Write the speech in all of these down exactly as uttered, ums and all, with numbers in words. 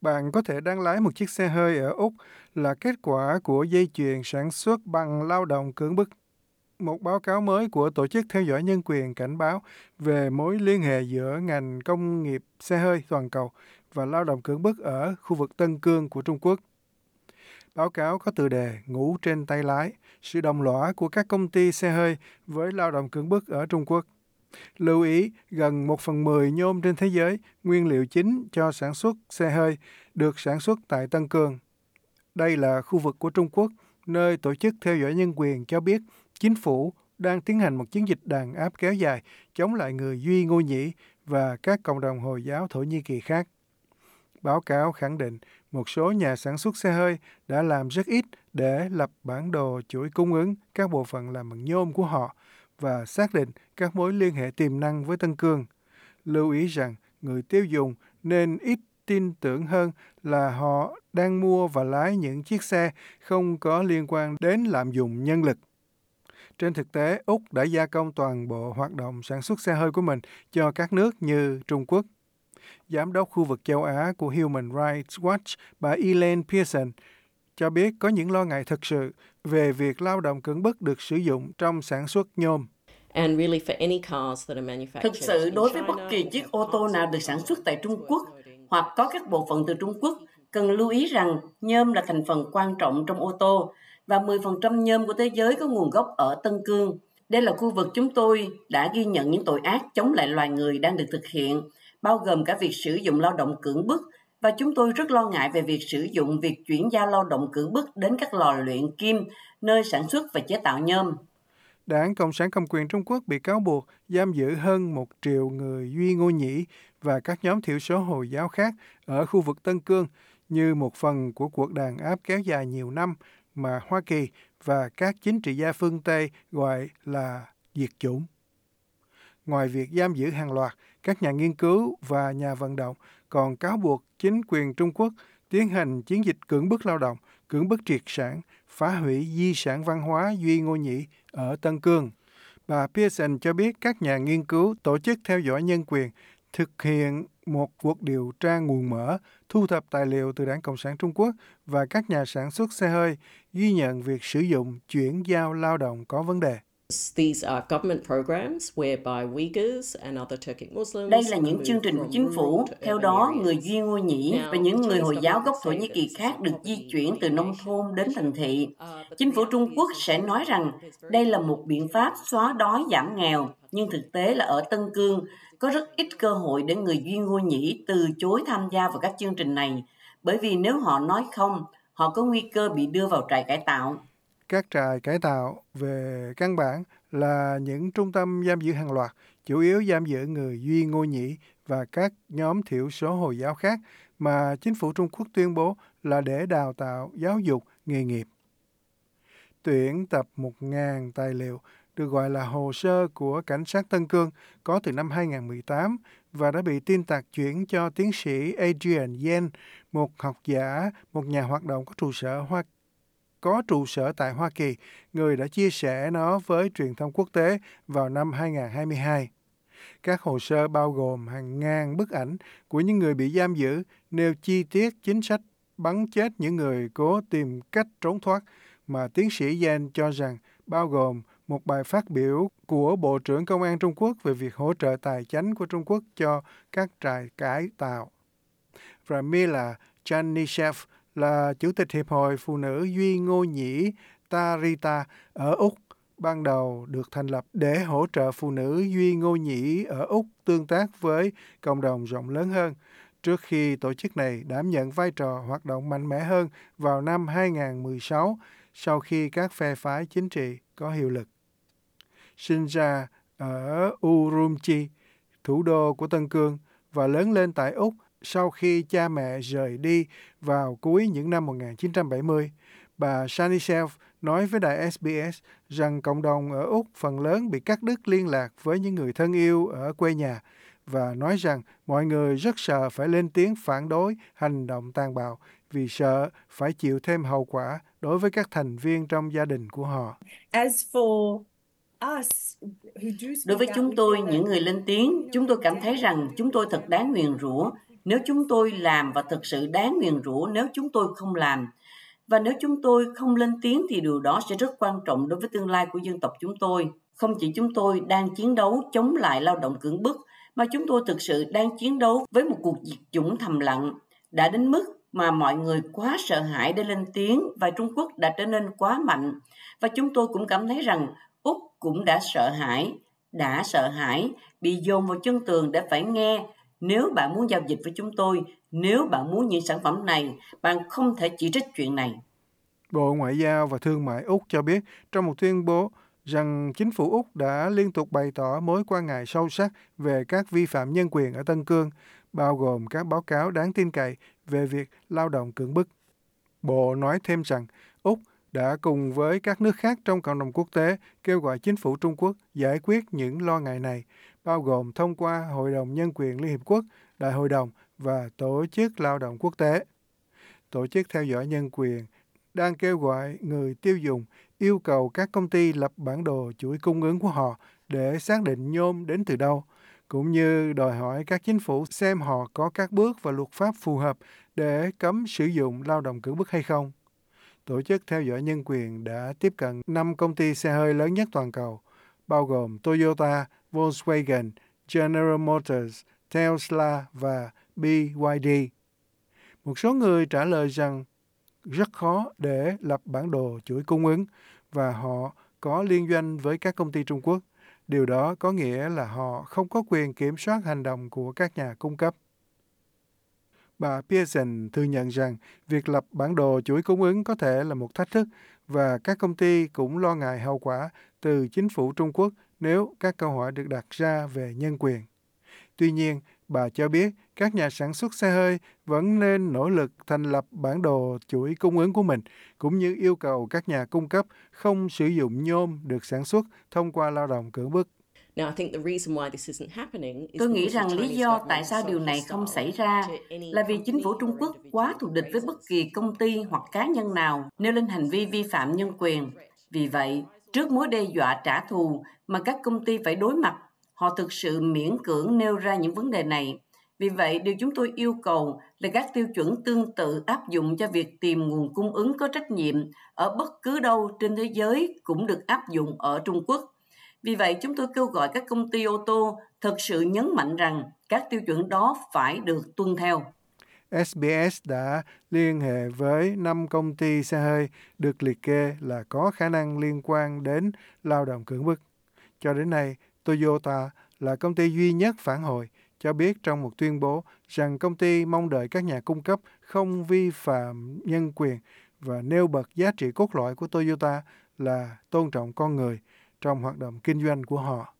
Bạn có thể đang lái một chiếc xe hơi ở Úc là kết quả của dây chuyền sản xuất bằng lao động cưỡng bức. Một báo cáo mới của Tổ chức Theo dõi Nhân quyền cảnh báo về mối liên hệ giữa ngành công nghiệp xe hơi toàn cầu và lao động cưỡng bức ở khu vực Tân Cương của Trung Quốc. Báo cáo có tựa đề "Ngủ trên tay lái, sự đồng lõa của các công ty xe hơi với lao động cưỡng bức ở Trung Quốc". Lưu ý, gần một phần mười nhôm trên thế giới, nguyên liệu chính cho sản xuất xe hơi, được sản xuất tại Tân Cương. Đây là khu vực của Trung Quốc, nơi Tổ chức Theo dõi Nhân quyền cho biết chính phủ đang tiến hành một chiến dịch đàn áp kéo dài chống lại người Duy Ngô Nhĩ và các cộng đồng Hồi giáo Thổ Nhĩ Kỳ khác. Báo cáo khẳng định một số nhà sản xuất xe hơi đã làm rất ít để lập bản đồ chuỗi cung ứng các bộ phận làm bằng nhôm của họ và xác định các mối liên hệ tiềm năng với Tân Cương. Lưu ý rằng người tiêu dùng nên ít tin tưởng hơn là họ đang mua và lái những chiếc xe không có liên quan đến lạm dụng nhân lực. Trên thực tế, Úc đã gia công toàn bộ hoạt động sản xuất xe hơi của mình cho các nước như Trung Quốc. Giám đốc khu vực châu Á của Human Rights Watch, bà Elaine Pearson, cho biết có những lo ngại thực sự về việc lao động cưỡng bức được sử dụng trong sản xuất nhôm. Thực sự, đối với bất kỳ chiếc ô tô nào được sản xuất tại Trung Quốc hoặc có các bộ phận từ Trung Quốc, cần lưu ý rằng nhôm là thành phần quan trọng trong ô tô và mười phần trăm nhôm của thế giới có nguồn gốc ở Tân Cương. Đây là khu vực chúng tôi đã ghi nhận những tội ác chống lại loài người đang được thực hiện, bao gồm cả việc sử dụng lao động cưỡng bức, và chúng tôi rất lo ngại về việc sử dụng việc chuyển giao lao động cưỡng bức đến các lò luyện kim, nơi sản xuất và chế tạo nhôm. Đảng Cộng sản cầm quyền Trung Quốc bị cáo buộc giam giữ hơn một triệu người Duy Ngô Nhĩ và các nhóm thiểu số Hồi giáo khác ở khu vực Tân Cương như một phần của cuộc đàn áp kéo dài nhiều năm mà Hoa Kỳ và các chính trị gia phương Tây gọi là diệt chủng. Ngoài việc giam giữ hàng loạt, các nhà nghiên cứu và nhà vận động còn cáo buộc chính quyền Trung Quốc tiến hành chiến dịch cưỡng bức lao động, cưỡng bức triệt sản, phá hủy di sản văn hóa Duy Ngô Nhĩ ở Tân Cương. Bà Pearson cho biết các nhà nghiên cứu Tổ chức Theo dõi Nhân quyền thực hiện một cuộc điều tra nguồn mở, thu thập tài liệu từ Đảng Cộng sản Trung Quốc và các nhà sản xuất xe hơi, ghi nhận việc sử dụng chuyển giao lao động có vấn đề. Đây là những chương trình của chính phủ. Theo đó, người Duy Ngô Nhĩ và những người Hồi giáo gốc Thổ Nhĩ Kỳ khác được di chuyển từ nông thôn đến thành thị. Chính phủ Trung Quốc sẽ nói rằng đây là một biện pháp xóa đói giảm nghèo, nhưng thực tế là ở Tân Cương có rất ít cơ hội để người Duy Ngô Nhĩ từ chối tham gia vào các chương trình này, bởi vì nếu họ nói không, họ có nguy cơ bị đưa vào trại cải tạo. Các trại cải tạo về căn bản là những trung tâm giam giữ hàng loạt, chủ yếu giam giữ người Duy Ngô Nhĩ và các nhóm thiểu số Hồi giáo khác mà chính phủ Trung Quốc tuyên bố là để đào tạo giáo dục nghề nghiệp. Tuyển tập một nghìn tài liệu được gọi là hồ sơ của cảnh sát Tân Cương có từ năm hai không một tám và đã bị tin tặc chuyển cho tiến sĩ Adrian Yen, một học giả, một nhà hoạt động có trụ sở Hoa Kỳ. có trụ sở tại Hoa Kỳ, người đã chia sẻ nó với truyền thông quốc tế vào năm hai không hai hai. Các hồ sơ bao gồm hàng ngàn bức ảnh của những người bị giam giữ, nêu chi tiết chính sách bắn chết những người cố tìm cách trốn thoát mà tiến sĩ Yen cho rằng bao gồm một bài phát biểu của Bộ trưởng Công an Trung Quốc về việc hỗ trợ tài chánh của Trung Quốc cho các trại cải tạo. Pamela Janishev là Chủ tịch Hiệp hội Phụ nữ Duy Ngô Nhĩ Tarita ở Úc, ban đầu được thành lập để hỗ trợ phụ nữ Duy Ngô Nhĩ ở Úc tương tác với cộng đồng rộng lớn hơn, trước khi tổ chức này đảm nhận vai trò hoạt động mạnh mẽ hơn vào năm hai không một sáu, sau khi các phe phái chính trị có hiệu lực. Sinh ra ở Urumqi, thủ đô của Tân Cương, và lớn lên tại Úc, sau khi cha mẹ rời đi vào cuối những năm một nghìn chín trăm bảy mươi, bà Janishev nói với đài S B S rằng cộng đồng ở Úc phần lớn bị cắt đứt liên lạc với những người thân yêu ở quê nhà và nói rằng mọi người rất sợ phải lên tiếng phản đối hành động tàn bạo vì sợ phải chịu thêm hậu quả đối với các thành viên trong gia đình của họ. As for... Đối với chúng tôi, những người lên tiếng, chúng tôi cảm thấy rằng chúng tôi thật đáng nguyền rủa nếu chúng tôi làm, và thực sự đáng nguyền rủa nếu chúng tôi không làm. Và nếu chúng tôi không lên tiếng thì điều đó sẽ rất quan trọng đối với tương lai của dân tộc chúng tôi. Không chỉ chúng tôi đang chiến đấu chống lại lao động cưỡng bức, mà chúng tôi thực sự đang chiến đấu với một cuộc diệt chủng thầm lặng, đã đến mức mà mọi người quá sợ hãi để lên tiếng, và Trung Quốc đã trở nên quá mạnh. Và chúng tôi cũng cảm thấy rằng Úc cũng đã sợ hãi, đã sợ hãi, bị dồn vào chân tường để phải nghe. Nếu bạn muốn giao dịch với chúng tôi, nếu bạn muốn những sản phẩm này, bạn không thể chỉ trích chuyện này. Bộ Ngoại giao và Thương mại Úc cho biết trong một tuyên bố rằng chính phủ Úc đã liên tục bày tỏ mối quan ngại sâu sắc về các vi phạm nhân quyền ở Tân Cương, bao gồm các báo cáo đáng tin cậy về việc lao động cưỡng bức. Bộ nói thêm rằng Úc đã cùng với các nước khác trong cộng đồng quốc tế kêu gọi chính phủ Trung Quốc giải quyết những lo ngại này, bao gồm thông qua Hội đồng Nhân quyền Liên Hiệp Quốc, Đại hội đồng và Tổ chức Lao động Quốc tế. Tổ chức theo dõi nhân quyền đang kêu gọi người tiêu dùng yêu cầu các công ty lập bản đồ chuỗi cung ứng của họ để xác định nhôm đến từ đâu, cũng như đòi hỏi các chính phủ xem họ có các bước và luật pháp phù hợp để cấm sử dụng lao động cưỡng bức hay không. Tổ chức theo dõi nhân quyền đã tiếp cận năm công ty xe hơi lớn nhất toàn cầu, bao gồm Toyota, Volkswagen, General Motors, Tesla và bê i đê. Một số người trả lời rằng rất khó để lập bản đồ chuỗi cung ứng và họ có liên doanh với các công ty Trung Quốc. Điều đó có nghĩa là họ không có quyền kiểm soát hành động của các nhà cung cấp. Bà Pearson thừa nhận rằng việc lập bản đồ chuỗi cung ứng có thể là một thách thức và các công ty cũng lo ngại hậu quả từ chính phủ Trung Quốc nếu các câu hỏi được đặt ra về nhân quyền. Tuy nhiên, bà cho biết các nhà sản xuất xe hơi vẫn nên nỗ lực thành lập bản đồ chuỗi cung ứng của mình, cũng như yêu cầu các nhà cung cấp không sử dụng nhôm được sản xuất thông qua lao động cưỡng bức. Tôi nghĩ rằng lý do tại sao điều này không xảy ra là vì chính phủ Trung Quốc quá thù địch với bất kỳ công ty hoặc cá nhân nào nêu lên hành vi vi phạm nhân quyền. Vì vậy, trước mối đe dọa trả thù mà các công ty phải đối mặt, họ thực sự miễn cưỡng nêu ra những vấn đề này. Vì vậy, điều chúng tôi yêu cầu là các tiêu chuẩn tương tự áp dụng cho việc tìm nguồn cung ứng có trách nhiệm ở bất cứ đâu trên thế giới cũng được áp dụng ở Trung Quốc. Vì vậy, chúng tôi kêu gọi các công ty ô tô thực sự nhấn mạnh rằng các tiêu chuẩn đó phải được tuân theo. ét bê ét đã liên hệ với năm công ty xe hơi được liệt kê là có khả năng liên quan đến lao động cưỡng bức. Cho đến nay, Toyota là công ty duy nhất phản hồi, cho biết trong một tuyên bố rằng công ty mong đợi các nhà cung cấp không vi phạm nhân quyền và nêu bật giá trị cốt lõi của Toyota là tôn trọng con người trong hoạt động kinh doanh của họ.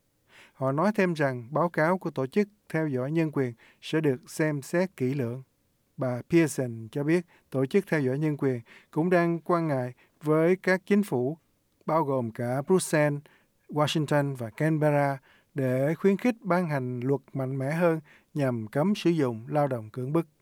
Họ nói thêm rằng báo cáo của tổ chức theo dõi nhân quyền sẽ được xem xét kỹ lưỡng. Bà Pearson cho biết tổ chức theo dõi nhân quyền cũng đang quan ngại với các chính phủ, bao gồm cả Bruxelles, Washington và Canberra, để khuyến khích ban hành luật mạnh mẽ hơn nhằm cấm sử dụng lao động cưỡng bức.